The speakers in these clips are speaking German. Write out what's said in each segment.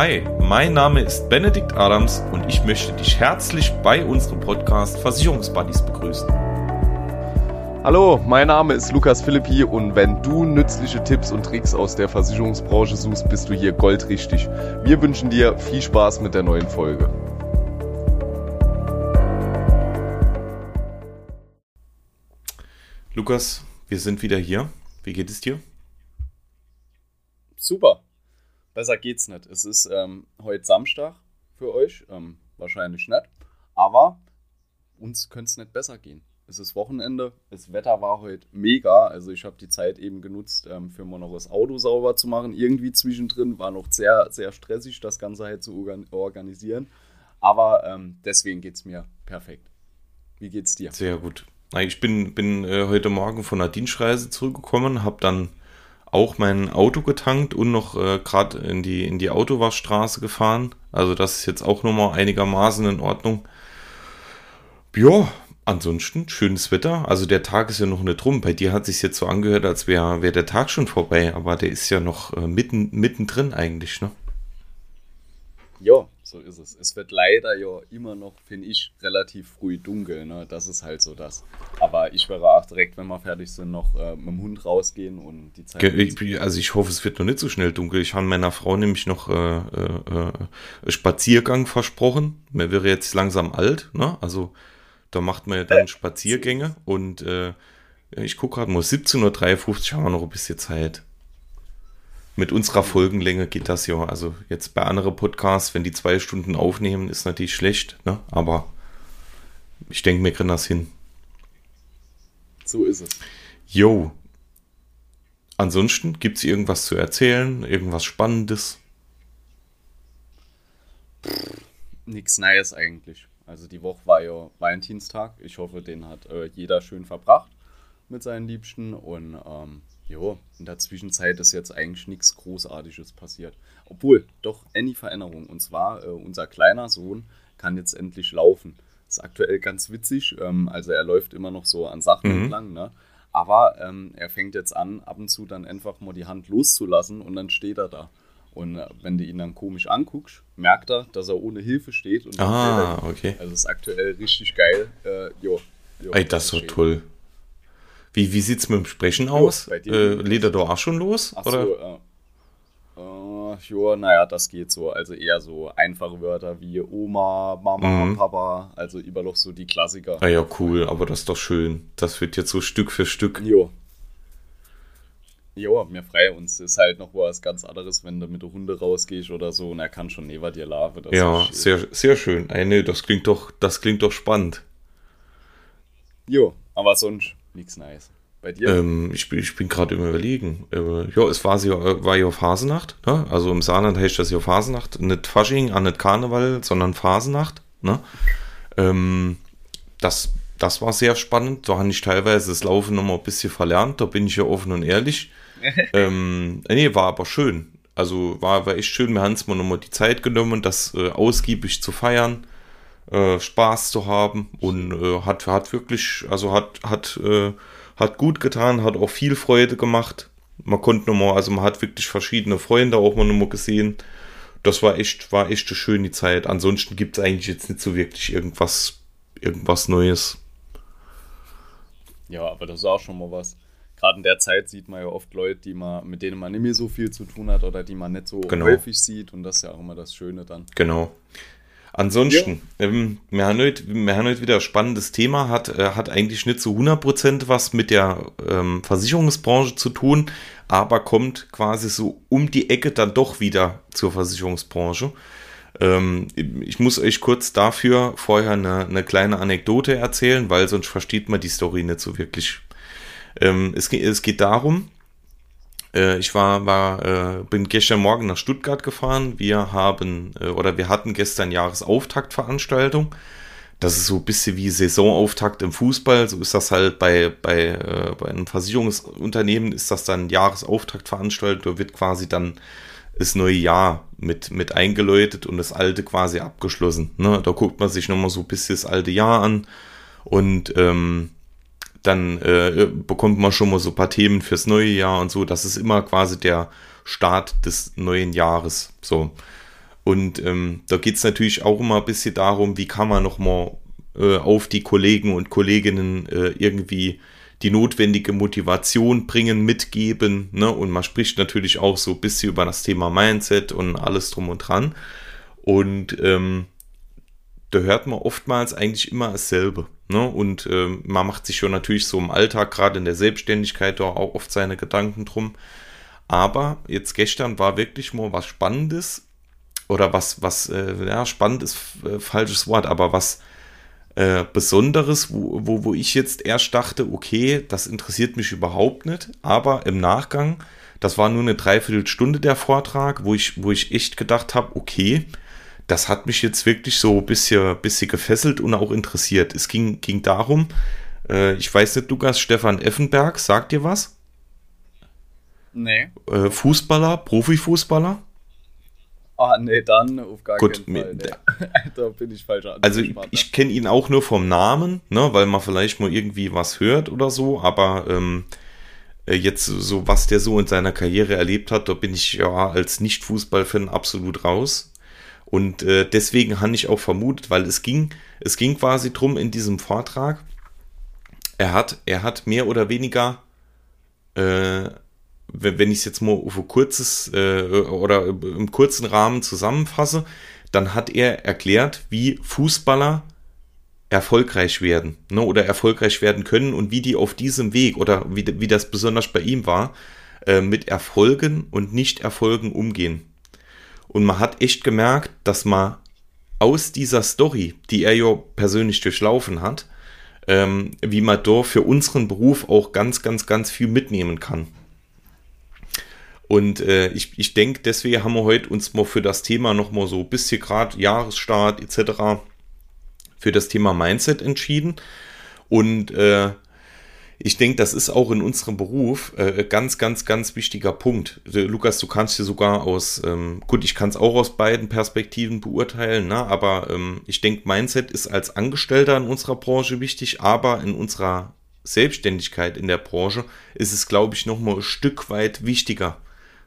Hi, mein Name ist Benedikt Adams und ich möchte dich herzlich bei unserem Podcast Versicherungsbuddies begrüßen. Hallo, mein Name ist Lukas Philippi und wenn du nützliche Tipps und Tricks aus der Versicherungsbranche suchst, bist du hier goldrichtig. Wir wünschen dir viel Spaß mit der neuen Folge. Lukas, wir sind wieder hier. Wie geht es dir? Super. Besser geht's nicht. Es ist heute Samstag für euch, wahrscheinlich nicht, aber uns könnte es nicht besser gehen. Es ist Wochenende, das Wetter war heute mega, also ich habe die Zeit eben genutzt, für mal noch das Auto sauber zu machen. Irgendwie zwischendrin war noch sehr, sehr stressig, das Ganze halt zu organisieren, aber deswegen geht's mir perfekt. Wie geht's dir? Sehr gut. Ich bin heute Morgen von einer Dienstreise zurückgekommen, habe dann auch mein Auto getankt und noch gerade in die Autowaschstraße gefahren. Also das ist jetzt auch nochmal einigermaßen in Ordnung. Ja, ansonsten schönes Wetter. Also der Tag ist ja noch nicht rum. Bei dir hat es sich jetzt so angehört, als wäre der Tag schon vorbei. Aber der ist ja noch mittendrin eigentlich, ne? Ja, so ist es. Es wird leider ja immer noch, finde ich, relativ früh dunkel, ne? Das ist halt so das. Aber ich werde auch direkt, wenn wir fertig sind, noch mit dem Hund rausgehen und die Zeit... Also ich hoffe, es wird noch nicht so schnell dunkel. Ich habe meiner Frau nämlich noch Spaziergang versprochen. Mir wäre jetzt langsam alt, ne? Also da macht man ja dann Spaziergänge und ich gucke gerade mal, 17:53 Uhr haben wir noch ein bisschen Zeit. Mit unserer Folgenlänge geht das ja. Also jetzt bei anderen Podcasts, wenn die 2 Stunden aufnehmen, ist natürlich schlecht, ne? Aber ich denke, wir kriegen das hin. So ist es. Jo. Ansonsten, gibt es irgendwas zu erzählen? Irgendwas Spannendes? Nichts Neues eigentlich. Also die Woche war ja Valentinstag. Ich hoffe, den hat jeder schön verbracht mit seinen Liebsten und jo, in der Zwischenzeit ist jetzt eigentlich nichts Großartiges passiert. Obwohl, doch eine Veränderung. Und zwar, unser kleiner Sohn kann jetzt endlich laufen. Ist aktuell ganz witzig. Also er läuft immer noch so an Sachen entlang, ne? Aber er fängt jetzt an, ab und zu dann einfach mal die Hand loszulassen und dann steht er da. Und wenn du ihn dann komisch anguckst, merkt er, dass er ohne Hilfe steht. Und dann steht er. Okay. Also ist aktuell richtig geil. Ey, das ist so toll. Wie sieht es mit dem Sprechen aus? Lädt er da auch schon los? Achso, das geht so. Also eher so einfache Wörter wie Oma, Mama, Papa. Also immer noch so die Klassiker. Ah ja, cool, aber das ist doch schön. Das wird jetzt so Stück für Stück. Jo, mir frei. Uns ist halt noch was ganz anderes, wenn du mit der Hunde rausgehst oder so und er kann schon neben dir laufen. Ja, sehr, sehr schön. Das klingt doch spannend. Jo, aber sonst... nichts Neues. Bei dir? Ich bin gerade im Überlegen. Es war ja Phasenacht. Ne? Also im Saarland heißt das ja Phasenacht. Nicht Fasching, auch nicht Karneval, sondern Phasenacht. Ne? Das war sehr spannend. Da habe ich teilweise das Laufen nochmal ein bisschen verlernt. Da bin ich ja offen und ehrlich. War aber schön. Also war echt schön. Wir haben uns mal nochmal die Zeit genommen, das ausgiebig zu feiern. Spaß zu haben und hat gut getan, hat auch viel Freude gemacht. Man konnte nochmal, also man hat wirklich verschiedene Freunde auch mal nochmal gesehen. Das war echt eine schöne Zeit. Ansonsten gibt es eigentlich jetzt nicht so wirklich irgendwas Neues. Ja, aber das ist auch schon mal was. Gerade in der Zeit sieht man ja oft Leute, mit denen man nicht mehr so viel zu tun hat oder die man nicht so häufig sieht und das ist ja auch immer das Schöne dann. Genau. Ansonsten, wir haben heute wieder ein spannendes Thema, hat eigentlich nicht zu 100% was mit der Versicherungsbranche zu tun, aber kommt quasi so um die Ecke dann doch wieder zur Versicherungsbranche. Ich muss euch kurz dafür vorher eine kleine Anekdote erzählen, weil sonst versteht man die Story nicht so wirklich. Es geht darum... Ich bin gestern Morgen nach Stuttgart gefahren. Wir hatten gestern Jahresauftaktveranstaltung. Das ist so ein bisschen wie Saisonauftakt im Fußball. So ist das halt bei einem Versicherungsunternehmen ist das dann Jahresauftaktveranstaltung. Da wird quasi dann das neue Jahr mit eingeläutet und das alte quasi abgeschlossen. Ne? Da guckt man sich nochmal so ein bisschen das alte Jahr an und dann bekommt man schon mal so ein paar Themen fürs neue Jahr und so. Das ist immer quasi der Start des neuen Jahres. So. Und da geht es natürlich auch immer ein bisschen darum, wie kann man nochmal auf die Kollegen und Kolleginnen irgendwie die notwendige Motivation bringen, mitgeben, ne? Und man spricht natürlich auch so ein bisschen über das Thema Mindset und alles drum und dran. Und da hört man oftmals eigentlich immer dasselbe, ne? Und man macht sich schon natürlich so im Alltag, gerade in der Selbstständigkeit, da auch oft seine Gedanken drum. Aber jetzt gestern war wirklich mal was Spannendes, oder spannend ist falsches Wort, aber was Besonderes, wo ich jetzt erst dachte, okay, das interessiert mich überhaupt nicht, aber im Nachgang, das war nur eine Dreiviertelstunde der Vortrag, wo ich echt gedacht habe, okay, das hat mich jetzt wirklich so ein bisschen gefesselt und auch interessiert. Es ging darum, ich weiß nicht, Lukas, Stefan Effenberg, sagt dir was? Nee. Fußballer, Profifußballer? Ah, nee, dann auf gar keinen Fall. Nee. Da bin ich falsch an. Also ich kenne ihn auch nur vom Namen, ne, weil man vielleicht mal irgendwie was hört oder so, aber jetzt so, was der so in seiner Karriere erlebt hat, da bin ich ja als Nicht-Fußball-Fan absolut raus. Und deswegen habe ich auch vermutet, weil es ging quasi drum in diesem Vortrag, er hat mehr oder weniger... Wenn ich es jetzt mal auf ein kurzes oder im kurzen Rahmen zusammenfasse, dann hat er erklärt, wie Fußballer erfolgreich werden, ne, oder erfolgreich werden können und wie die auf diesem Weg oder wie das besonders bei ihm war, mit Erfolgen und Nicht-Erfolgen umgehen. Und man hat echt gemerkt, dass man aus dieser Story, die er ja persönlich durchlaufen hat, wie man da für unseren Beruf auch ganz, ganz, ganz viel mitnehmen kann. Und ich denke, deswegen haben wir heute uns mal für das Thema nochmal so ein bisschen gerade Jahresstart etc. für das Thema Mindset entschieden. Und ich denke, das ist auch in unserem Beruf ganz, ganz, ganz wichtiger Punkt. Lukas, du kannst hier sogar ich kann es auch aus beiden Perspektiven beurteilen, ne? Aber ich denke, Mindset ist als Angestellter in unserer Branche wichtig, aber in unserer Selbstständigkeit in der Branche ist es, glaube ich, nochmal ein Stück weit wichtiger,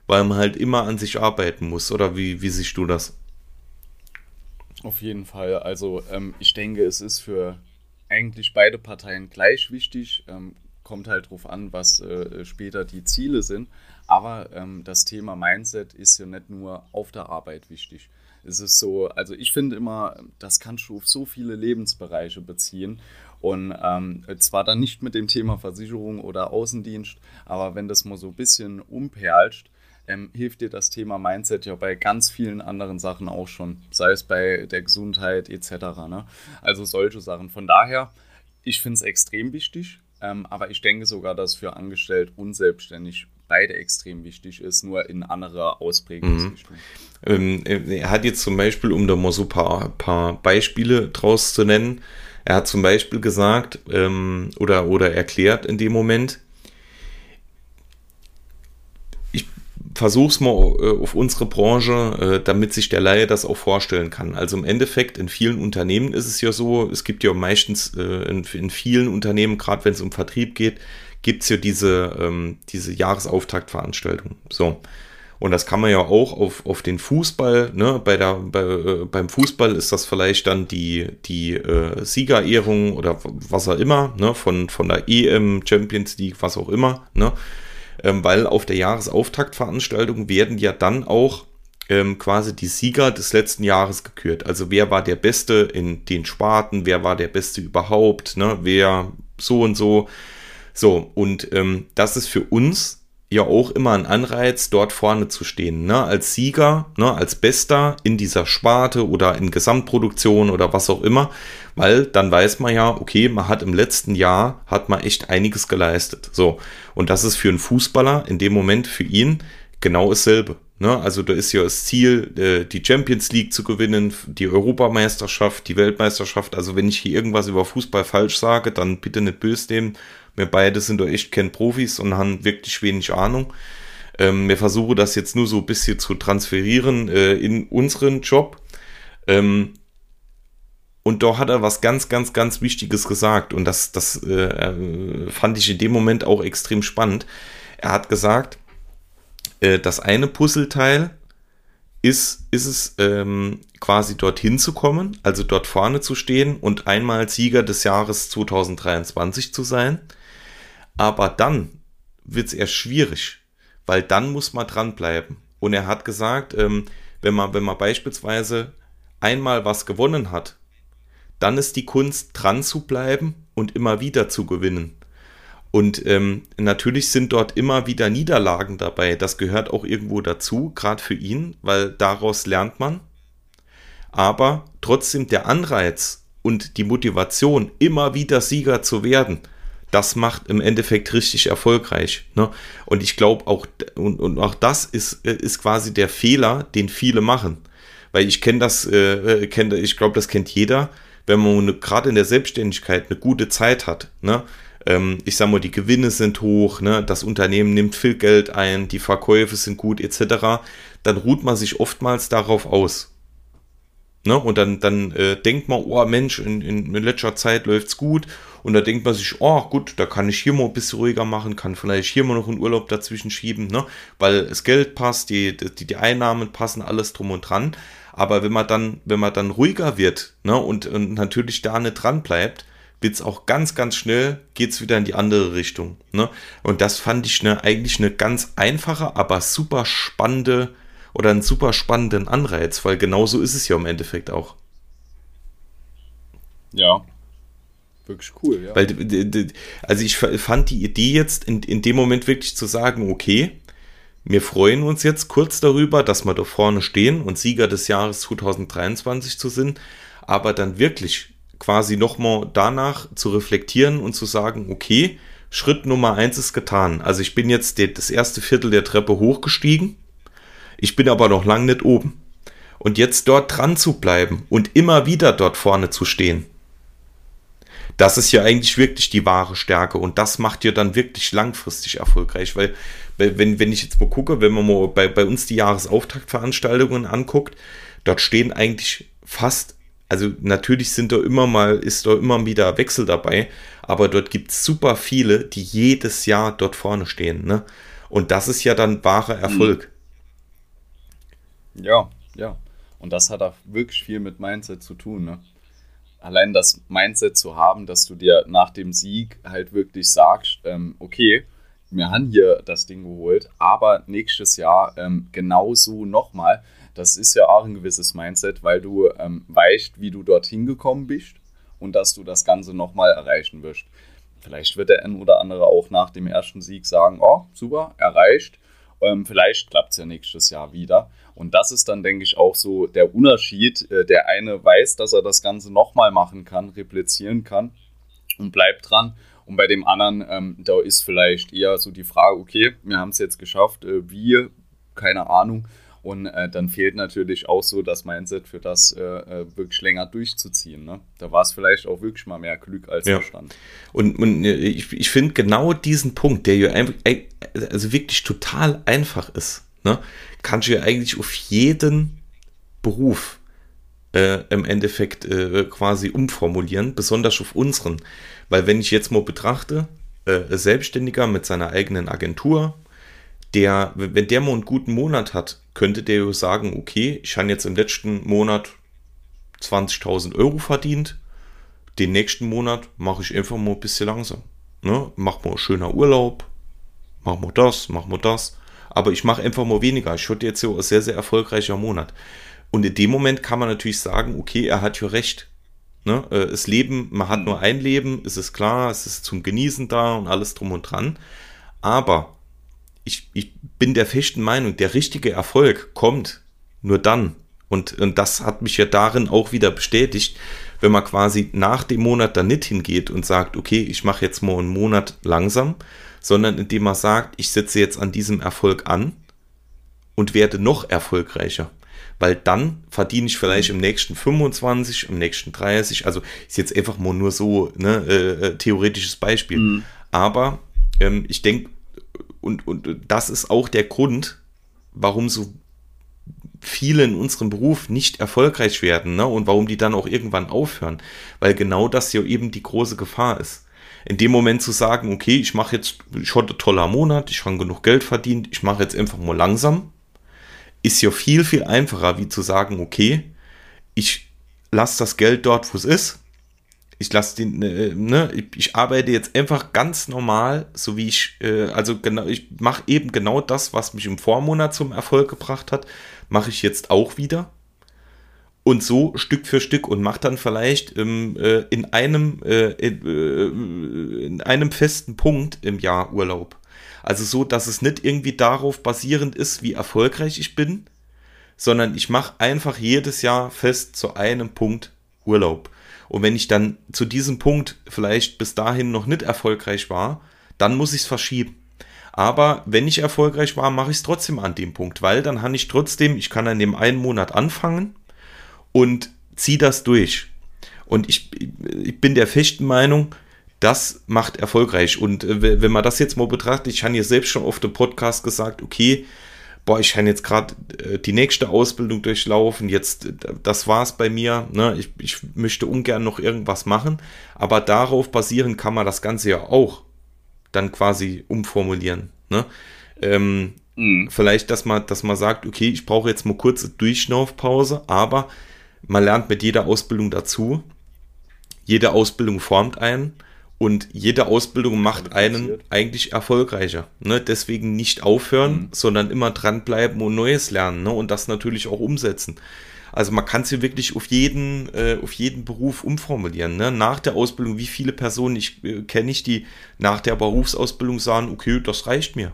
weil man halt immer an sich arbeiten muss, oder wie siehst du das? Auf jeden Fall, also ich denke, es ist für eigentlich beide Parteien gleich wichtig, kommt halt drauf an, was später die Ziele sind, aber das Thema Mindset ist ja nicht nur auf der Arbeit wichtig. Es ist so, also ich finde immer, das kannst du auf so viele Lebensbereiche beziehen. Und zwar dann nicht mit dem Thema Versicherung oder Außendienst, aber wenn das mal so ein bisschen umperlscht, hilft dir das Thema Mindset ja bei ganz vielen anderen Sachen auch schon, sei es bei der Gesundheit etc., ne? Also solche Sachen. Von daher, ich finde es extrem wichtig, aber ich denke sogar, dass für angestellt und selbstständig beide extrem wichtig ist, nur in anderer Ausprägungsrichtung. Mhm. Er hat jetzt zum Beispiel, um da mal so ein paar Beispiele draus zu nennen, er hat zum Beispiel gesagt oder erklärt in dem Moment, versuch's mal auf unsere Branche, damit sich der Laie das auch vorstellen kann. Also im Endeffekt, in vielen Unternehmen ist es ja so, es gibt ja meistens in vielen Unternehmen, gerade wenn es um Vertrieb geht, gibt es ja diese Jahresauftaktveranstaltung. So. Und das kann man ja auch auf den Fußball, ne? Beim Fußball ist das vielleicht dann die Siegerehrung oder was auch immer, ne? Von der EM, Champions League, was auch immer, ne? Weil auf der Jahresauftaktveranstaltung werden ja dann auch quasi die Sieger des letzten Jahres gekürt. Also wer war der Beste in den Sparten, wer war der Beste überhaupt, ne? Wer so und so. So, und das ist für uns ja auch immer ein Anreiz, dort vorne zu stehen, ne? Als Sieger, ne? Als Bester in dieser Sparte oder in Gesamtproduktion oder was auch immer, weil dann weiß man ja, okay, man hat im letzten Jahr, hat man echt einiges geleistet, so. Und das ist für einen Fußballer in dem Moment für ihn genau dasselbe, ne? Also da ist ja das Ziel, die Champions League zu gewinnen, die Europameisterschaft, die Weltmeisterschaft, also wenn ich hier irgendwas über Fußball falsch sage, dann bitte nicht böse nehmen. Wir beide sind doch echt keine Profis und haben wirklich wenig Ahnung. Wir versuchen das jetzt nur so ein bisschen zu transferieren in unseren Job. Und da hat er was ganz, ganz, ganz Wichtiges gesagt. Und das fand ich in dem Moment auch extrem spannend. Er hat gesagt, das eine Puzzleteil ist es quasi dorthin zu kommen, also dort vorne zu stehen und einmal Sieger des Jahres 2023 zu sein. Aber dann wird es erst schwierig, weil dann muss man dranbleiben. Und er hat gesagt, wenn man beispielsweise einmal was gewonnen hat, dann ist die Kunst, dran zu bleiben und immer wieder zu gewinnen. Und natürlich sind dort immer wieder Niederlagen dabei. Das gehört auch irgendwo dazu, gerade für ihn, weil daraus lernt man. Aber trotzdem der Anreiz und die Motivation, immer wieder Sieger zu werden, das macht im Endeffekt richtig erfolgreich, ne? Und ich glaube auch, und auch das ist quasi der Fehler, den viele machen. Weil ich kenne das, ich glaube, das kennt jeder, wenn man gerade in der Selbstständigkeit eine gute Zeit hat, ne? Ich sag mal, die Gewinne sind hoch, ne? Das Unternehmen nimmt viel Geld ein, die Verkäufe sind gut etc., dann ruht man sich oftmals darauf aus. Ne? Und dann denkt man, oh Mensch, in letzter Zeit läuft's gut, und da denkt man sich, oh gut, da kann ich hier mal ein bisschen ruhiger machen, kann vielleicht hier mal noch einen Urlaub dazwischen schieben, ne? Weil das Geld passt, die Einnahmen passen, alles drum und dran. Aber wenn man dann ruhiger wird, ne? und natürlich da nicht dran bleibt, wird es auch ganz, ganz schnell, geht es wieder in die andere Richtung. Ne? Und das fand ich eigentlich eine ganz einfache, aber super spannende oder einen super spannenden Anreiz, weil genau so ist es ja im Endeffekt auch. Ja, wirklich cool, ja. Weil, also ich fand die Idee jetzt in dem Moment wirklich zu sagen, okay, wir freuen uns jetzt kurz darüber, dass wir da vorne stehen und Sieger des Jahres 2023 zu sind, aber dann wirklich quasi nochmal danach zu reflektieren und zu sagen, okay, Schritt Nummer 1 ist getan. Also ich bin jetzt das erste Viertel der Treppe hochgestiegen, ich bin aber noch lange nicht oben. Und jetzt dort dran zu bleiben und immer wieder dort vorne zu stehen, das ist ja eigentlich wirklich die wahre Stärke, und das macht dir dann wirklich langfristig erfolgreich, weil wenn ich jetzt mal gucke, wenn man mal bei uns die Jahresauftaktveranstaltungen anguckt, dort stehen eigentlich fast, also natürlich ist da immer wieder Wechsel dabei, aber dort gibt es super viele, die jedes Jahr dort vorne stehen, ne? Und das ist ja dann wahrer Erfolg. Ja, ja. Und das hat auch wirklich viel mit Mindset zu tun, ne? Allein das Mindset zu haben, dass du dir nach dem Sieg halt wirklich sagst, okay, wir haben hier das Ding geholt, aber nächstes Jahr genauso nochmal. Das ist ja auch ein gewisses Mindset, weil du weißt, wie du dorthin gekommen bist und dass du das Ganze nochmal erreichen wirst. Vielleicht wird der ein oder andere auch nach dem ersten Sieg sagen, oh, super, erreicht. Vielleicht klappt es ja nächstes Jahr wieder. Und das ist dann, denke ich, auch so der Unterschied. Der eine weiß, dass er das Ganze nochmal machen kann, replizieren kann und bleibt dran. Und bei dem anderen, da ist vielleicht eher so die Frage, okay, wir haben es jetzt geschafft, wie, keine Ahnung. Und dann fehlt natürlich auch so das Mindset für das wirklich länger durchzuziehen, ne? Da war es vielleicht auch wirklich mal mehr Glück als Verstand. Und ich finde genau diesen Punkt, der ja also wirklich total einfach ist, ne? Kannst du ja eigentlich auf jeden Beruf im Endeffekt quasi umformulieren, besonders auf unseren. Weil wenn ich jetzt mal betrachte, Selbstständiger mit seiner eigenen Agentur, wenn der mal einen guten Monat hat, könnte der ja sagen, okay, ich habe jetzt im letzten Monat 20.000 Euro verdient, den nächsten Monat mache ich einfach mal ein bisschen langsam. Ne? Mach mal schöner Urlaub, mach mal das, aber ich mache einfach mal weniger. Ich hatte jetzt ja ein sehr, sehr erfolgreicher Monat. Und in dem Moment kann man natürlich sagen, okay, er hat ja recht. Ne? Das Leben, man hat nur ein Leben, es ist klar, es ist zum Genießen da und alles drum und dran, aber ich bin der festen Meinung, der richtige Erfolg kommt nur dann. Und das hat mich ja darin auch wieder bestätigt, wenn man quasi nach dem Monat dann nicht hingeht und sagt, okay, ich mache jetzt mal einen Monat langsam, sondern indem man sagt, ich setze jetzt an diesem Erfolg an und werde noch erfolgreicher. Weil dann verdiene ich vielleicht im nächsten 25, im nächsten 30, also ist jetzt einfach mal nur so, ne, theoretisches Beispiel. Mhm. Aber ich denke, Und das ist auch der Grund, warum so viele in unserem Beruf nicht erfolgreich werden, ne? Und warum die dann auch irgendwann aufhören, weil genau das ja eben die große Gefahr ist. In dem Moment zu sagen, okay, ich hatte einen tollen Monat, ich habe genug Geld verdient, ich mache jetzt einfach mal langsam, ist ja viel, viel einfacher, wie zu sagen, okay, ich lasse das Geld dort, wo es ist. Ich lasse den, ich arbeite jetzt einfach ganz normal, so wie ich, ich mache eben genau das, was mich im Vormonat zum Erfolg gebracht hat, mache ich jetzt auch wieder. Und so Stück für Stück und mache dann vielleicht in einem festen Punkt im Jahr Urlaub. Also so, dass es nicht irgendwie darauf basierend ist, wie erfolgreich ich bin, sondern ich mache einfach jedes Jahr fest zu einem Punkt Urlaub. Und wenn ich dann zu diesem Punkt vielleicht bis dahin noch nicht erfolgreich war, dann muss ich es verschieben. Aber wenn ich erfolgreich war, mache ich es trotzdem an dem Punkt, weil dann kann ich trotzdem, ich kann an dem einen Monat anfangen und ziehe das durch. Und ich bin der festen Meinung, das macht erfolgreich. Und wenn man das jetzt mal betrachtet, ich habe ja selbst schon auf dem Podcast gesagt, okay, ich kann jetzt gerade die nächste Ausbildung durchlaufen, jetzt, das war's bei mir, ne? Ich möchte ungern noch irgendwas machen, aber darauf basierend kann man das Ganze ja auch dann quasi umformulieren, ne? Vielleicht, dass man sagt, okay, ich brauche jetzt mal kurze Durchschnaufpause, aber man lernt mit jeder Ausbildung dazu, jede Ausbildung formt einen und jede Ausbildung macht einen eigentlich erfolgreicher. Ne? Deswegen nicht aufhören, sondern immer dranbleiben und Neues lernen, ne? Und das natürlich auch umsetzen. Also man kann es hier wirklich auf jeden Beruf umformulieren. Ne? Nach der Ausbildung, wie viele Personen kenne ich, die nach der Berufsausbildung sagen, okay, das reicht mir.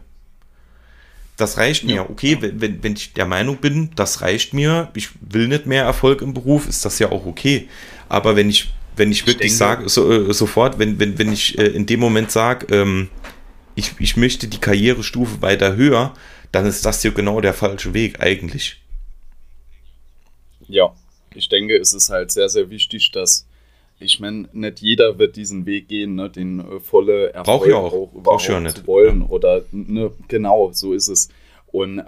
Das reicht mir, okay, wenn ich der Meinung bin, das reicht mir, ich will nicht mehr Erfolg im Beruf, ist das ja auch okay. Aber wenn ich wirklich sage, wenn ich in dem Moment sage, ich möchte die Karrierestufe weiter höher, dann ist das hier genau der falsche Weg eigentlich. Ja, ich denke, es ist halt sehr, sehr wichtig, dass, ich meine, nicht jeder wird diesen Weg gehen, ne, den volle Erfolg auch überhaupt zu wollen oder, ne, genau, so ist es. Und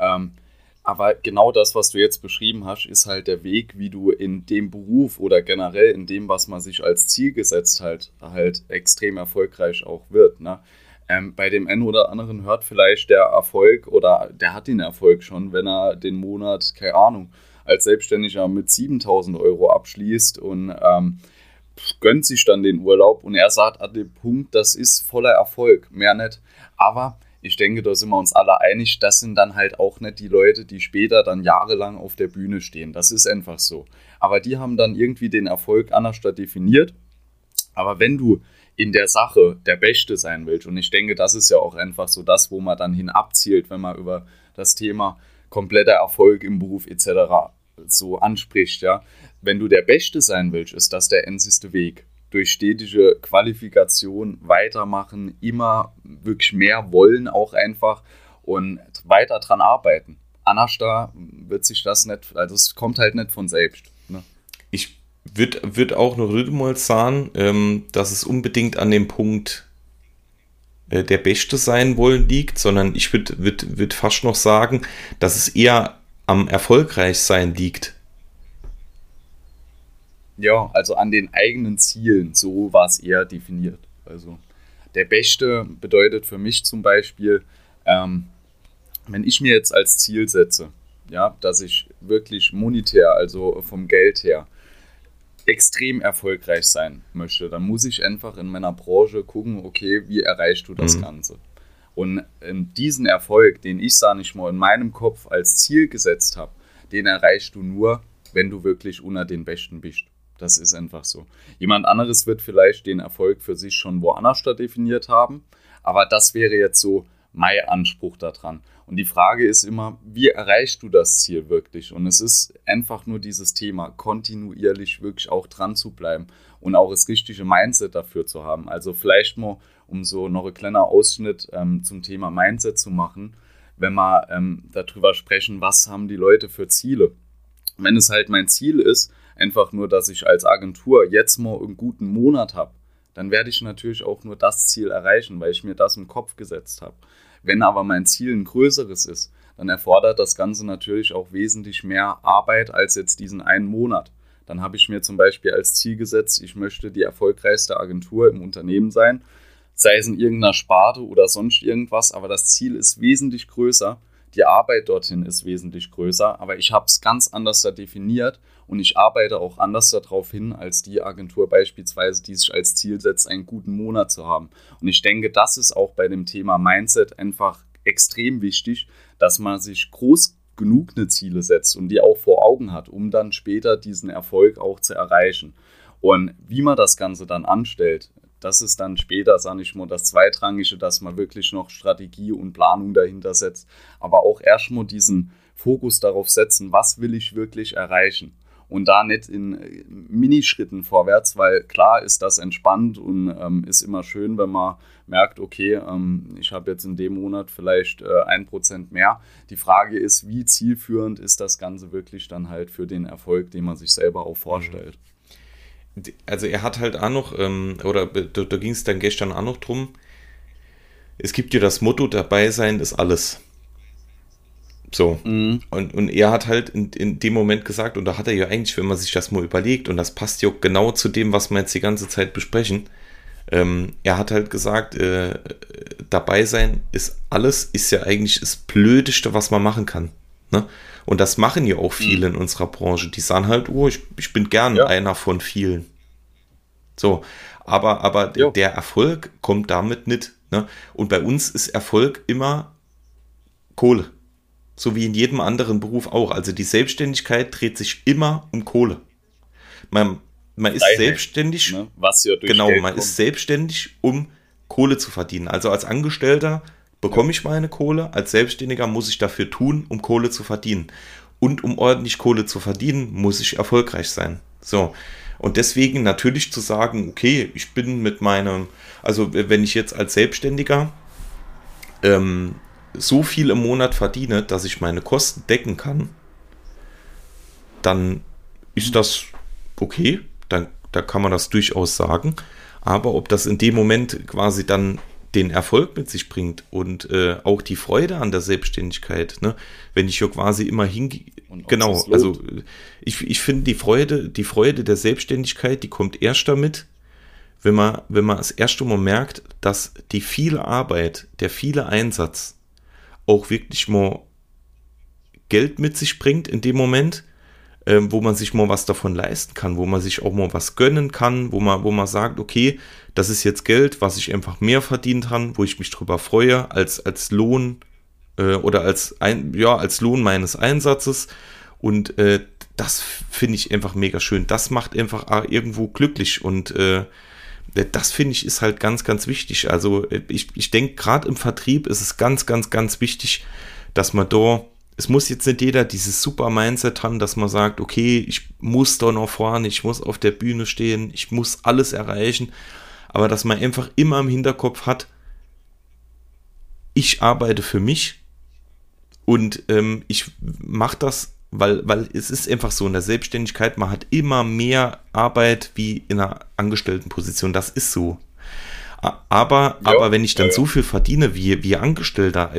aber genau das, was du jetzt beschrieben hast, ist halt der Weg, wie du in dem Beruf oder generell in dem, was man sich als Ziel gesetzt hat, halt extrem erfolgreich auch wird, ne? Bei dem einen oder anderen hört vielleicht der Erfolg oder der hat den Erfolg schon, wenn er den Monat, keine Ahnung, als Selbstständiger mit 7.000 Euro abschließt und gönnt sich dann den Urlaub und er sagt an dem Punkt, das ist voller Erfolg, mehr nicht. Aber ich denke, da sind wir uns alle einig, das sind dann halt auch nicht die Leute, die später dann jahrelang auf der Bühne stehen. Das ist einfach so. Aber die haben dann irgendwie den Erfolg anders definiert. Aber wenn du in der Sache der Beste sein willst, und ich denke, das ist ja auch einfach so das, wo man dann hin abzielt, wenn man über das Thema kompletter Erfolg im Beruf etc. so anspricht, ja. Wenn du der Beste sein willst, ist das der einzigste Weg. Durch stetige Qualifikation, weitermachen, immer wirklich mehr wollen auch einfach und weiter dran arbeiten. Anders da wird sich das nicht, also es kommt halt nicht von selbst, ne? Ich würde auch noch mal sagen, dass es unbedingt an dem Punkt der Beste sein wollen liegt, sondern ich würde fast noch sagen, dass es eher am erfolgreich sein liegt. Ja, also an den eigenen Zielen, so war es eher definiert. Also der Beste bedeutet für mich zum Beispiel, wenn ich mir jetzt als Ziel setze, ja, dass ich wirklich monetär, also vom Geld her, extrem erfolgreich sein möchte, dann muss ich einfach in meiner Branche gucken, okay, wie erreichst du das Ganze? Und diesen Erfolg, den ich, sage ich mal, in meinem Kopf als Ziel gesetzt habe, den erreichst du nur, wenn du wirklich unter den Besten bist. Das ist einfach so. Jemand anderes wird vielleicht den Erfolg für sich schon woanders definiert haben, aber das wäre jetzt so mein Anspruch daran. Und die Frage ist immer, wie erreichst du das Ziel wirklich? Und es ist einfach nur dieses Thema, kontinuierlich wirklich auch dran zu bleiben und auch das richtige Mindset dafür zu haben. Also vielleicht mal, um so noch ein kleiner Ausschnitt zum Thema Mindset zu machen, wenn wir darüber sprechen, was haben die Leute für Ziele? Wenn es halt mein Ziel ist, einfach nur, dass ich als Agentur jetzt mal einen guten Monat habe, dann werde ich natürlich auch nur das Ziel erreichen, weil ich mir das im Kopf gesetzt habe. Wenn aber mein Ziel ein größeres ist, dann erfordert das Ganze natürlich auch wesentlich mehr Arbeit als jetzt diesen einen Monat. Dann habe ich mir zum Beispiel als Ziel gesetzt, ich möchte die erfolgreichste Agentur im Unternehmen sein, sei es in irgendeiner Sparte oder sonst irgendwas, aber das Ziel ist wesentlich größer. die Arbeit dorthin ist wesentlich größer, aber ich habe es ganz anders da definiert und ich arbeite auch anders darauf hin, als die Agentur beispielsweise, die sich als Ziel setzt, einen guten Monat zu haben. Und ich denke, das ist auch bei dem Thema Mindset einfach extrem wichtig, dass man sich groß genug eine Ziele setzt und die auch vor Augen hat, um dann später diesen Erfolg auch zu erreichen. Und wie man das Ganze dann anstellt, das ist dann später, sage ich mal, das Zweitrangige, dass man wirklich noch Strategie und Planung dahinter setzt, aber auch erstmal diesen Fokus darauf setzen, was will ich wirklich erreichen und da nicht in Minischritten vorwärts, weil klar ist das entspannt und ist immer schön, wenn man merkt, okay, ich habe jetzt in dem Monat vielleicht 1% mehr. Die Frage ist, wie zielführend ist das Ganze wirklich dann halt für den Erfolg, den man sich selber auch vorstellt. Mhm. Also er hat halt auch noch, oder da ging es dann gestern auch noch drum, es gibt ja das Motto, dabei sein ist alles. So. Mhm. Und er hat halt in dem Moment gesagt, und da hat er ja eigentlich, wenn man sich das mal überlegt, und das passt ja genau zu dem, was wir jetzt die ganze Zeit besprechen, er hat halt gesagt, dabei sein ist alles, ist ja eigentlich das Blödeste, was man machen kann. Ne? Und das machen ja auch viele in unserer Branche. Die sagen halt, ich bin gern einer von vielen. So, aber der Erfolg kommt damit nicht. Ne? Und bei uns ist Erfolg immer Kohle. So wie in jedem anderen Beruf auch. Also die Selbstständigkeit dreht sich immer um Kohle. Man ist selbstständig, ne? Was ja durch Geld man kommt. Ist selbstständig, um Kohle zu verdienen. Also als Angestellter bekomme ich meine Kohle, als Selbstständiger muss ich dafür tun, um Kohle zu verdienen. Und um ordentlich Kohle zu verdienen, muss ich erfolgreich sein. So. Und deswegen natürlich zu sagen, okay, ich bin mit meinem, also wenn ich jetzt als Selbstständiger so viel im Monat verdiene, dass ich meine Kosten decken kann, dann ist das okay, dann kann man das durchaus sagen. Aber ob das in dem Moment quasi dann den Erfolg mit sich bringt und auch die Freude an der Selbstständigkeit, ne? Wenn ich ja quasi immer hingehe, genau, also ich finde die Freude der Selbstständigkeit, die kommt erst damit, wenn man das erste Mal merkt, dass die viele Arbeit, der viele Einsatz auch wirklich mal Geld mit sich bringt in dem Moment, wo man sich mal was davon leisten kann, wo man sich auch mal was gönnen kann, wo man sagt, okay, das ist jetzt Geld, was ich einfach mehr verdient habe, wo ich mich drüber freue, als Lohn oder als Lohn meines Einsatzes. Und das finde ich einfach mega schön. Das macht einfach irgendwo glücklich und das finde ich ist halt ganz, ganz wichtig. Also ich denke, gerade im Vertrieb ist es ganz, ganz, ganz wichtig, dass man da es muss jetzt nicht jeder dieses super Mindset haben, dass man sagt, okay, ich muss da noch fahren, ich muss auf der Bühne stehen, ich muss alles erreichen, aber dass man einfach immer im Hinterkopf hat, ich arbeite für mich und ich mache das, weil es ist einfach so in der Selbstständigkeit, man hat immer mehr Arbeit wie in einer Angestelltenposition, das ist so. Aber wenn ich dann so viel verdiene wie Angestellter,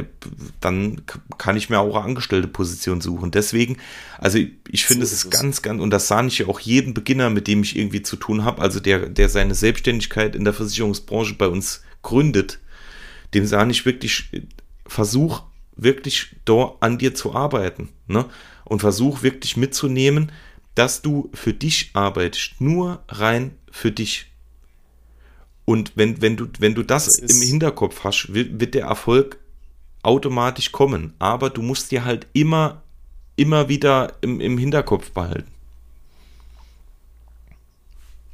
dann kann ich mir auch eine Angestellte-Position suchen. Deswegen, also ich finde, so es ist ganz, ganz, und das sah ich ja auch jeden Beginner, mit dem ich irgendwie zu tun habe, also der seine Selbstständigkeit in der Versicherungsbranche bei uns gründet, dem sah ich wirklich, versuch wirklich da an dir zu arbeiten, ne? Und versuch wirklich mitzunehmen, dass du für dich arbeitest, nur rein für dich. Und wenn du das im Hinterkopf hast, wird der Erfolg automatisch kommen. Aber du musst dir halt immer wieder im Hinterkopf behalten.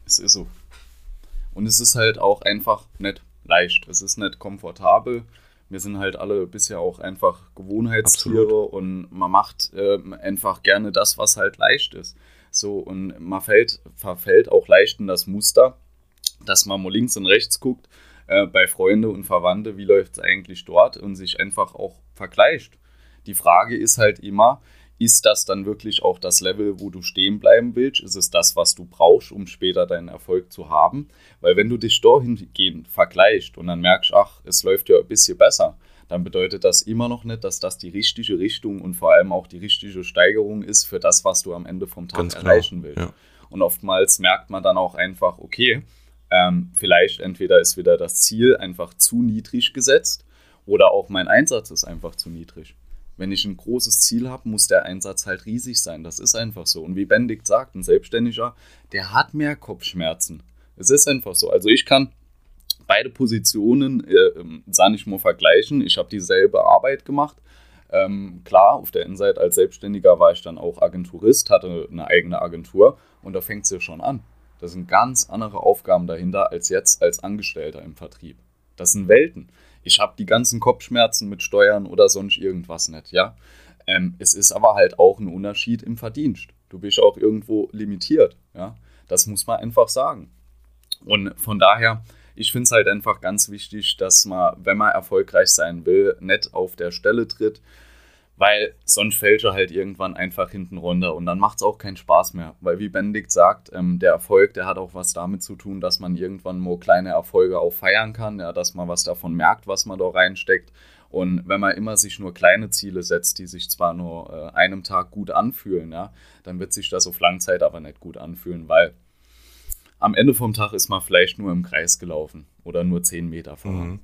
Es ist so. Und es ist halt auch einfach nicht leicht. Es ist nicht komfortabel. Wir sind halt alle bisher auch einfach Gewohnheitstiere. Absolut. Und man macht einfach gerne das, was halt leicht ist. So, und man verfällt auch leicht in das Muster, dass man mal links und rechts guckt, bei Freunde und Verwandte, wie läuft es eigentlich dort und sich einfach auch vergleicht. Die Frage ist halt immer, ist das dann wirklich auch das Level, wo du stehen bleiben willst? Ist es das, was du brauchst, um später deinen Erfolg zu haben? Weil wenn du dich dahingehend vergleichst und dann merkst, ach, es läuft ja ein bisschen besser, dann bedeutet das immer noch nicht, dass das die richtige Richtung und vor allem auch die richtige Steigerung ist für das, was du am Ende vom Tag ganz erreichen willst. Ja. Und oftmals merkt man dann auch einfach, okay, vielleicht entweder ist wieder das Ziel einfach zu niedrig gesetzt oder auch mein Einsatz ist einfach zu niedrig. Wenn ich ein großes Ziel habe, muss der Einsatz halt riesig sein. Das ist einfach so. Und wie Benedikt sagt, ein Selbstständiger, der hat mehr Kopfschmerzen. Es ist einfach so. Also ich kann beide Positionen sah nicht nur vergleichen. Ich habe dieselbe Arbeit gemacht. Klar, auf der Insight als Selbstständiger war ich dann auch Agenturist, hatte eine eigene Agentur. Und da fängt es ja schon an. Das sind ganz andere Aufgaben dahinter als jetzt als Angestellter im Vertrieb. Das sind Welten. Ich habe die ganzen Kopfschmerzen mit Steuern oder sonst irgendwas nicht, ja. Es ist aber halt auch ein Unterschied im Verdienst. Du bist auch irgendwo limitiert, ja. Das muss man einfach sagen. Und von daher, ich finde es halt einfach ganz wichtig, dass man, wenn man erfolgreich sein will, nicht auf der Stelle tritt, weil sonst fällt er halt irgendwann einfach hinten runter und dann macht es auch keinen Spaß mehr. Weil wie Benedikt sagt, der Erfolg, der hat auch was damit zu tun, dass man irgendwann nur kleine Erfolge auch feiern kann, ja, dass man was davon merkt, was man da reinsteckt. Und wenn man immer sich nur kleine Ziele setzt, die sich zwar nur einem Tag gut anfühlen, ja, dann wird sich das auf Langzeit aber nicht gut anfühlen, weil am Ende vom Tag ist man vielleicht nur im Kreis gelaufen oder nur 10 Meter voran.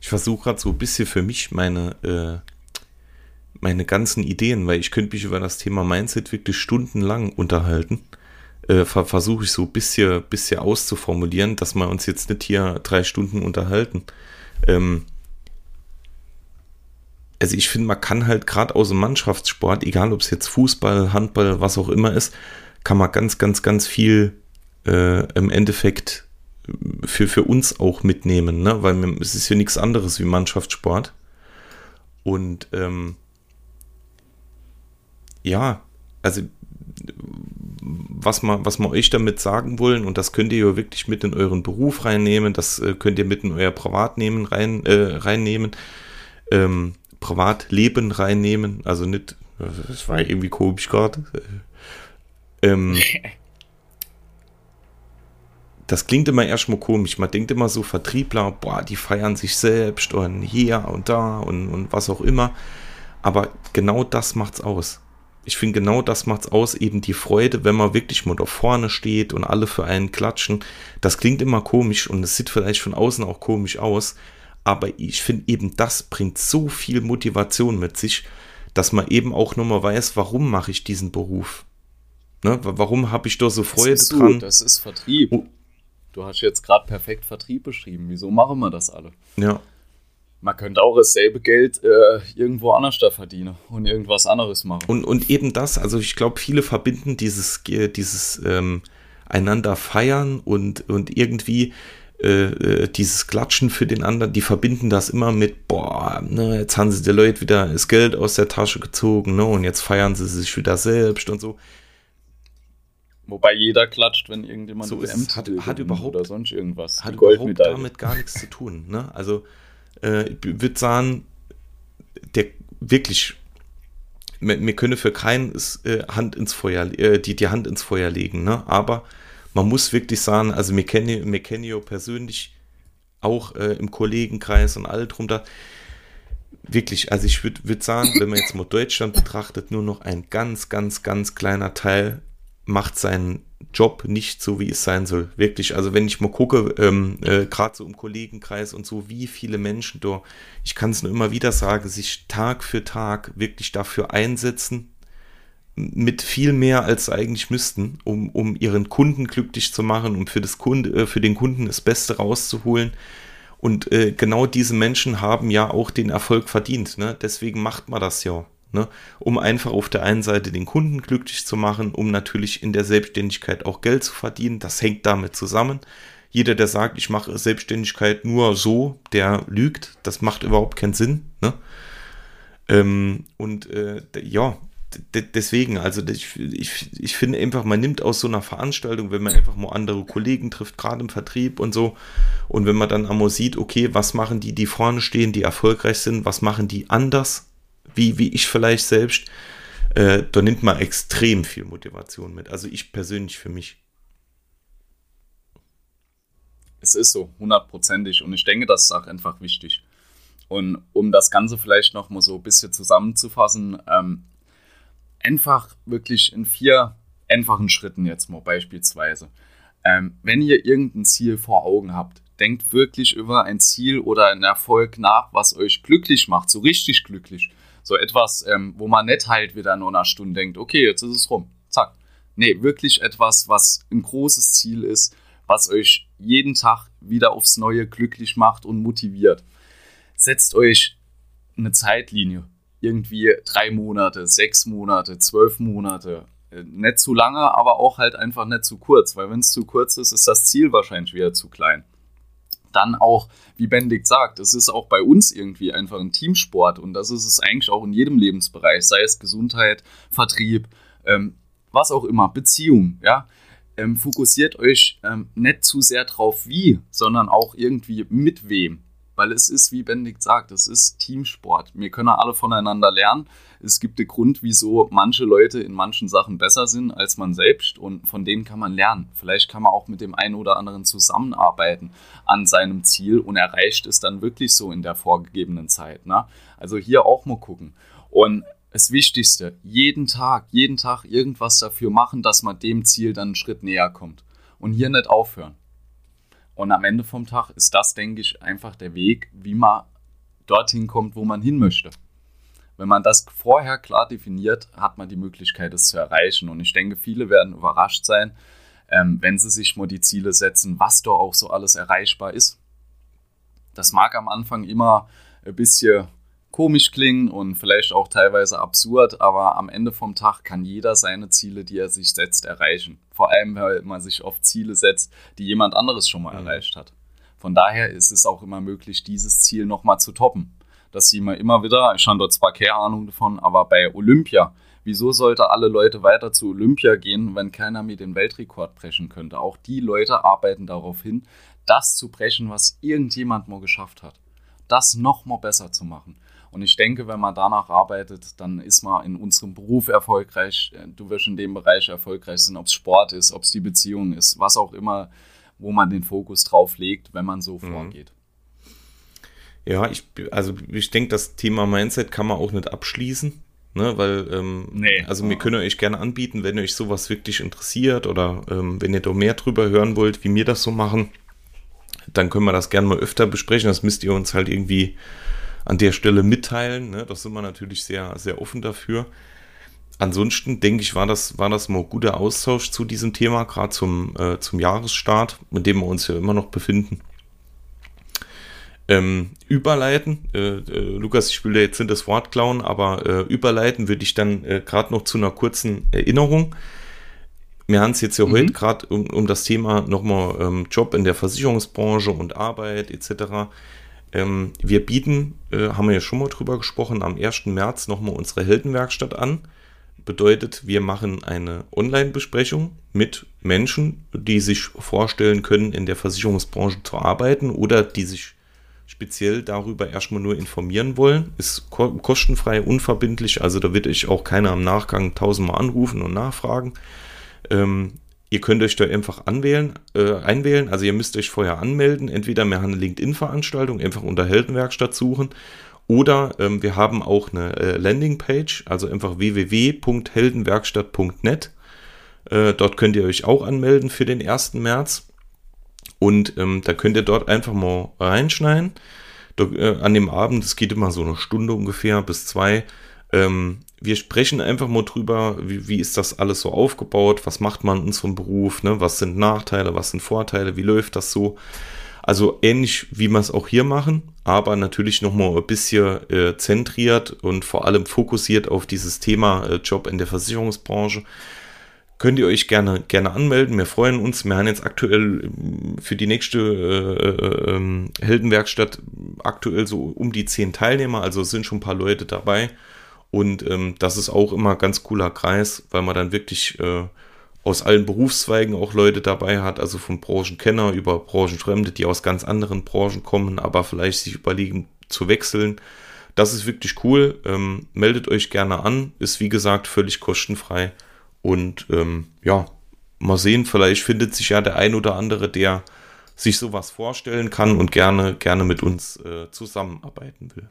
Ich versuche gerade so ein bisschen für mich meine ganzen Ideen, weil ich könnte mich über das Thema Mindset wirklich stundenlang unterhalten, versuche ich so ein bisschen auszuformulieren, dass wir uns jetzt nicht hier 3 Stunden unterhalten. Also ich finde, man kann halt gerade aus dem Mannschaftssport, egal ob es jetzt Fußball, Handball, was auch immer ist, kann man ganz, ganz, ganz viel im Endeffekt für uns auch mitnehmen, ne? Weil es ist ja nichts anderes wie Mannschaftssport. Und ja, also was wir euch damit sagen wollen, und das könnt ihr ja wirklich mit in euren Beruf reinnehmen, das könnt ihr mit in euer Privatleben reinnehmen, Privatleben reinnehmen, also nicht, das war irgendwie komisch gerade. Das klingt immer erstmal komisch, man denkt immer so, Vertriebler, boah, die feiern sich selbst und hier und da und was auch immer, aber genau das macht's aus. Ich finde, genau das macht's aus, eben die Freude, wenn man wirklich mal da vorne steht und alle für einen klatschen. Das klingt immer komisch und es sieht vielleicht von außen auch komisch aus, aber ich finde eben, das bringt so viel Motivation mit sich, dass man eben auch nochmal weiß, warum mache ich diesen Beruf? Ne? Warum habe ich da so Freude dran? Das ist Vertrieb. Du hast jetzt gerade perfekt Vertrieb beschrieben. Wieso machen wir das alle? Ja. Man könnte auch dasselbe Geld irgendwo anders da verdienen und irgendwas anderes machen. Und eben das, also ich glaube, viele verbinden dieses einander feiern und irgendwie dieses Klatschen für den anderen, die verbinden das immer mit, boah, ne, jetzt haben sie die Leute wieder das Geld aus der Tasche gezogen, ne, und jetzt feiern sie sich wieder selbst und so. Wobei jeder klatscht, wenn irgendjemand so ist, hat überhaupt oder sonst irgendwas. Hat überhaupt damit gar nichts zu tun. Ne? Also ich würde sagen, der wirklich, wir können für keinen die Hand ins Feuer legen. Ne? Aber man muss wirklich sagen, also wir kennen ja persönlich auch im Kollegenkreis und alle drum da. Wirklich, also ich würde sagen, wenn man jetzt mal Deutschland betrachtet, nur noch ein ganz, ganz, ganz kleiner Teil macht seinen Job nicht so, wie es sein soll. Wirklich, also wenn ich mal gucke, gerade so im Kollegenkreis und so, wie viele Menschen da, ich kann es nur immer wieder sagen, sich Tag für Tag wirklich dafür einsetzen, mit viel mehr, als sie eigentlich müssten, um ihren Kunden glücklich zu machen, um für den Kunden das Beste rauszuholen. Und genau diese Menschen haben ja auch den Erfolg verdient. Ne? Deswegen macht man das ja. Ne, um einfach auf der einen Seite den Kunden glücklich zu machen, um natürlich in der Selbstständigkeit auch Geld zu verdienen. Das hängt damit zusammen. Jeder, der sagt, ich mache Selbstständigkeit nur so, der lügt. Das macht überhaupt keinen Sinn. Ne? Deswegen, also ich finde einfach, man nimmt aus so einer Veranstaltung, wenn man einfach mal andere Kollegen trifft, gerade im Vertrieb und so, und wenn man dann einmal sieht, okay, was machen die vorne stehen, die erfolgreich sind, was machen die anders, wie ich vielleicht selbst, da nimmt man extrem viel Motivation mit. Also ich persönlich für mich. Es ist so, 100%ig. Und ich denke, das ist auch einfach wichtig. Und um das Ganze vielleicht noch mal so ein bisschen zusammenzufassen, einfach wirklich in 4 einfachen Schritten jetzt mal beispielsweise. Wenn ihr irgendein Ziel vor Augen habt, denkt wirklich über ein Ziel oder einen Erfolg nach, was euch glücklich macht, so richtig glücklich. So etwas, wo man nicht halt wieder nur nach Stunden denkt, okay, jetzt ist es rum, zack. Nee, wirklich etwas, was ein großes Ziel ist, was euch jeden Tag wieder aufs Neue glücklich macht und motiviert. Setzt euch eine Zeitlinie, irgendwie 3 Monate, 6 Monate, 12 Monate, nicht zu lange, aber auch halt einfach nicht zu kurz, weil wenn es zu kurz ist, ist das Ziel wahrscheinlich wieder zu klein. Dann auch, wie Benedikt sagt, es ist auch bei uns irgendwie einfach ein Teamsport und das ist es eigentlich auch in jedem Lebensbereich, sei es Gesundheit, Vertrieb, was auch immer, Beziehung, ja. Fokussiert euch nicht zu sehr drauf wie, sondern auch irgendwie mit wem, weil es ist, wie Benedikt sagt, es ist Teamsport. Wir können alle voneinander lernen. Es gibt einen Grund, wieso manche Leute in manchen Sachen besser sind als man selbst und von denen kann man lernen. Vielleicht kann man auch mit dem einen oder anderen zusammenarbeiten an seinem Ziel und erreicht es dann wirklich so in der vorgegebenen Zeit, ne? Also hier auch mal gucken. Und das Wichtigste, jeden Tag irgendwas dafür machen, dass man dem Ziel dann einen Schritt näher kommt und hier nicht aufhören. Und am Ende vom Tag ist das, denke ich, einfach der Weg, wie man dorthin kommt, wo man hin möchte. Wenn man das vorher klar definiert, hat man die Möglichkeit, es zu erreichen. Und ich denke, viele werden überrascht sein, wenn sie sich mal die Ziele setzen, was da auch so alles erreichbar ist. Das mag am Anfang immer ein bisschen komisch klingen und vielleicht auch teilweise absurd, aber am Ende vom Tag kann jeder seine Ziele, die er sich setzt, erreichen. Vor allem, weil man sich oft Ziele setzt, die jemand anderes schon mal erreicht hat. Von daher ist es auch immer möglich, dieses Ziel nochmal zu toppen. Das sieht man immer wieder, ich habe dort zwar keine Ahnung davon, aber bei Olympia, wieso sollte alle Leute weiter zu Olympia gehen, wenn keiner mehr den Weltrekord brechen könnte? Auch die Leute arbeiten darauf hin, das zu brechen, was irgendjemand mal geschafft hat. Das nochmal besser zu machen. Und ich denke, wenn man danach arbeitet, dann ist man in unserem Beruf erfolgreich. Du wirst in dem Bereich erfolgreich sein, ob es Sport ist, ob es die Beziehung ist, was auch immer, wo man den Fokus drauf legt, wenn man so vorgeht. Ja, ich denke, das Thema Mindset kann man auch nicht abschließen, ne? Weil, also wir können euch gerne anbieten, wenn euch sowas wirklich interessiert oder wenn ihr da mehr drüber hören wollt, wie wir das so machen, dann können wir das gerne mal öfter besprechen. Das müsst ihr uns halt irgendwie an der Stelle mitteilen, ne? Das sind wir natürlich sehr, sehr offen dafür. Ansonsten denke ich, war das mal ein guter Austausch zu diesem Thema, gerade zum Jahresstart, mit dem wir uns ja immer noch befinden. Überleiten, Lukas, ich will dir jetzt nicht das Wort klauen, aber überleiten würde ich dann gerade noch zu einer kurzen Erinnerung. Wir haben es jetzt ja heute gerade um das Thema nochmal Job in der Versicherungsbranche und Arbeit etc. Wir bieten, haben wir ja schon mal drüber gesprochen, am 1. März nochmal unsere Heldenwerkstatt an. Bedeutet, wir machen eine Online-Besprechung mit Menschen, die sich vorstellen können, in der Versicherungsbranche zu arbeiten oder die sich speziell darüber erstmal nur informieren wollen. Ist kostenfrei, unverbindlich, also da wird euch auch keiner im Nachgang 1000-mal anrufen und nachfragen. Ihr könnt euch da einfach einwählen, also ihr müsst euch vorher anmelden, entweder wir haben eine LinkedIn-Veranstaltung, einfach unter Heldenwerkstatt suchen, oder wir haben auch eine Landingpage, also einfach www.heldenwerkstatt.net, dort könnt ihr euch auch anmelden für den 1. März und da könnt ihr dort einfach mal reinschneiden, an dem Abend, es geht immer so eine Stunde ungefähr bis 2, wir sprechen einfach mal drüber, wie ist das alles so aufgebaut, was macht man in unserem Beruf, ne? Was sind Nachteile, was sind Vorteile, wie läuft das so? Also ähnlich, wie wir es auch hier machen, aber natürlich nochmal ein bisschen zentriert und vor allem fokussiert auf dieses Thema Job in der Versicherungsbranche. Könnt ihr euch gerne anmelden, wir freuen uns. Wir haben jetzt aktuell für die nächste Heldenwerkstatt aktuell so um die 10 Teilnehmer, also sind schon ein paar Leute dabei. Und das ist auch immer ein ganz cooler Kreis, weil man dann wirklich aus allen Berufszweigen auch Leute dabei hat, also vom Branchenkenner über Branchenfremde, die aus ganz anderen Branchen kommen, aber vielleicht sich überlegen zu wechseln. Das ist wirklich cool. Meldet euch gerne an, ist wie gesagt völlig kostenfrei. Und ja, mal sehen, vielleicht findet sich ja der ein oder andere, der sich sowas vorstellen kann und gerne mit uns zusammenarbeiten will.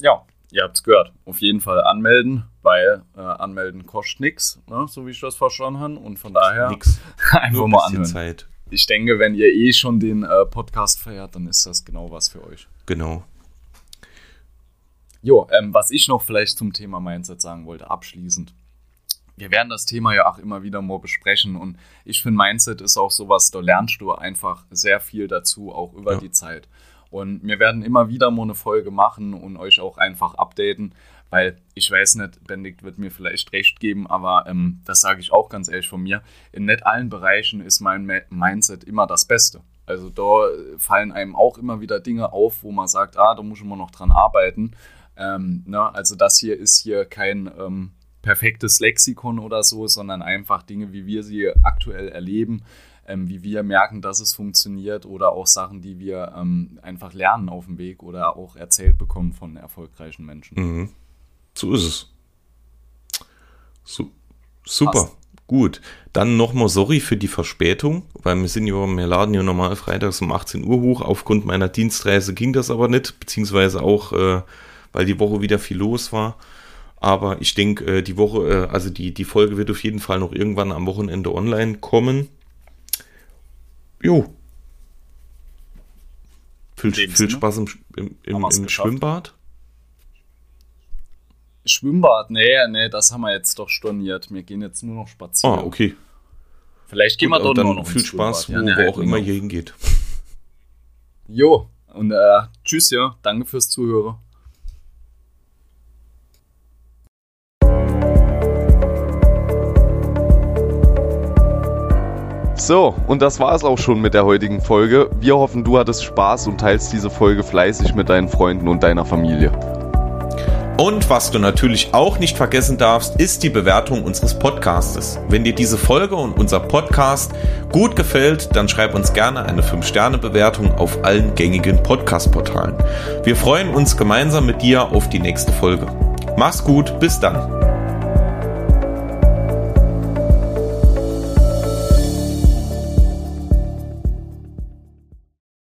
Ja, ihr habt es gehört. Auf jeden Fall anmelden, weil anmelden kostet nichts, ne? So wie ich das verstanden habe. Und von daher nix. Einfach nur mal anhören. Zeit. Ich denke, wenn ihr schon den Podcast feiert, dann ist das genau was für euch. Genau. Jo, was ich noch vielleicht zum Thema Mindset sagen wollte, abschließend. Wir werden das Thema ja auch immer wieder mal besprechen und ich finde, Mindset ist auch sowas, da lernst du einfach sehr viel dazu, auch über die Zeit. Und wir werden immer wieder mal eine Folge machen und euch auch einfach updaten, weil ich weiß nicht, Benedikt wird mir vielleicht recht geben, aber das sage ich auch ganz ehrlich von mir, in nicht allen Bereichen ist mein Mindset immer das Beste. Also da fallen einem auch immer wieder Dinge auf, wo man sagt, da muss man noch dran arbeiten. Also das hier ist hier kein perfektes Lexikon oder so, sondern einfach Dinge, wie wir sie aktuell erleben, wie wir merken, dass es funktioniert oder auch Sachen, die wir einfach lernen auf dem Weg oder auch erzählt bekommen von erfolgreichen Menschen. Mhm. So ist es. Super, passt. Gut. Dann nochmal sorry für die Verspätung, weil wir laden ja normal freitags um 18 Uhr hoch. Aufgrund meiner Dienstreise ging das aber nicht, beziehungsweise auch, weil die Woche wieder viel los war. Aber ich denke, die Woche, also die Folge wird auf jeden Fall noch irgendwann am Wochenende online kommen. Jo. Viel Spaß im Schwimmbad. Schwimmbad? Nee, das haben wir jetzt doch storniert. Wir gehen jetzt nur noch spazieren. Ah, okay. Vielleicht gehen wir dort noch viel Spaß, wo auch immer ihr hingeht. Jo, und tschüss, ja. Danke fürs Zuhören. So, und das war es auch schon mit der heutigen Folge. Wir hoffen, du hattest Spaß und teilst diese Folge fleißig mit deinen Freunden und deiner Familie. Und was du natürlich auch nicht vergessen darfst, ist die Bewertung unseres Podcastes. Wenn dir diese Folge und unser Podcast gut gefällt, dann schreib uns gerne eine 5-Sterne-Bewertung auf allen gängigen Podcast-Portalen. Wir freuen uns gemeinsam mit dir auf die nächste Folge. Mach's gut, bis dann.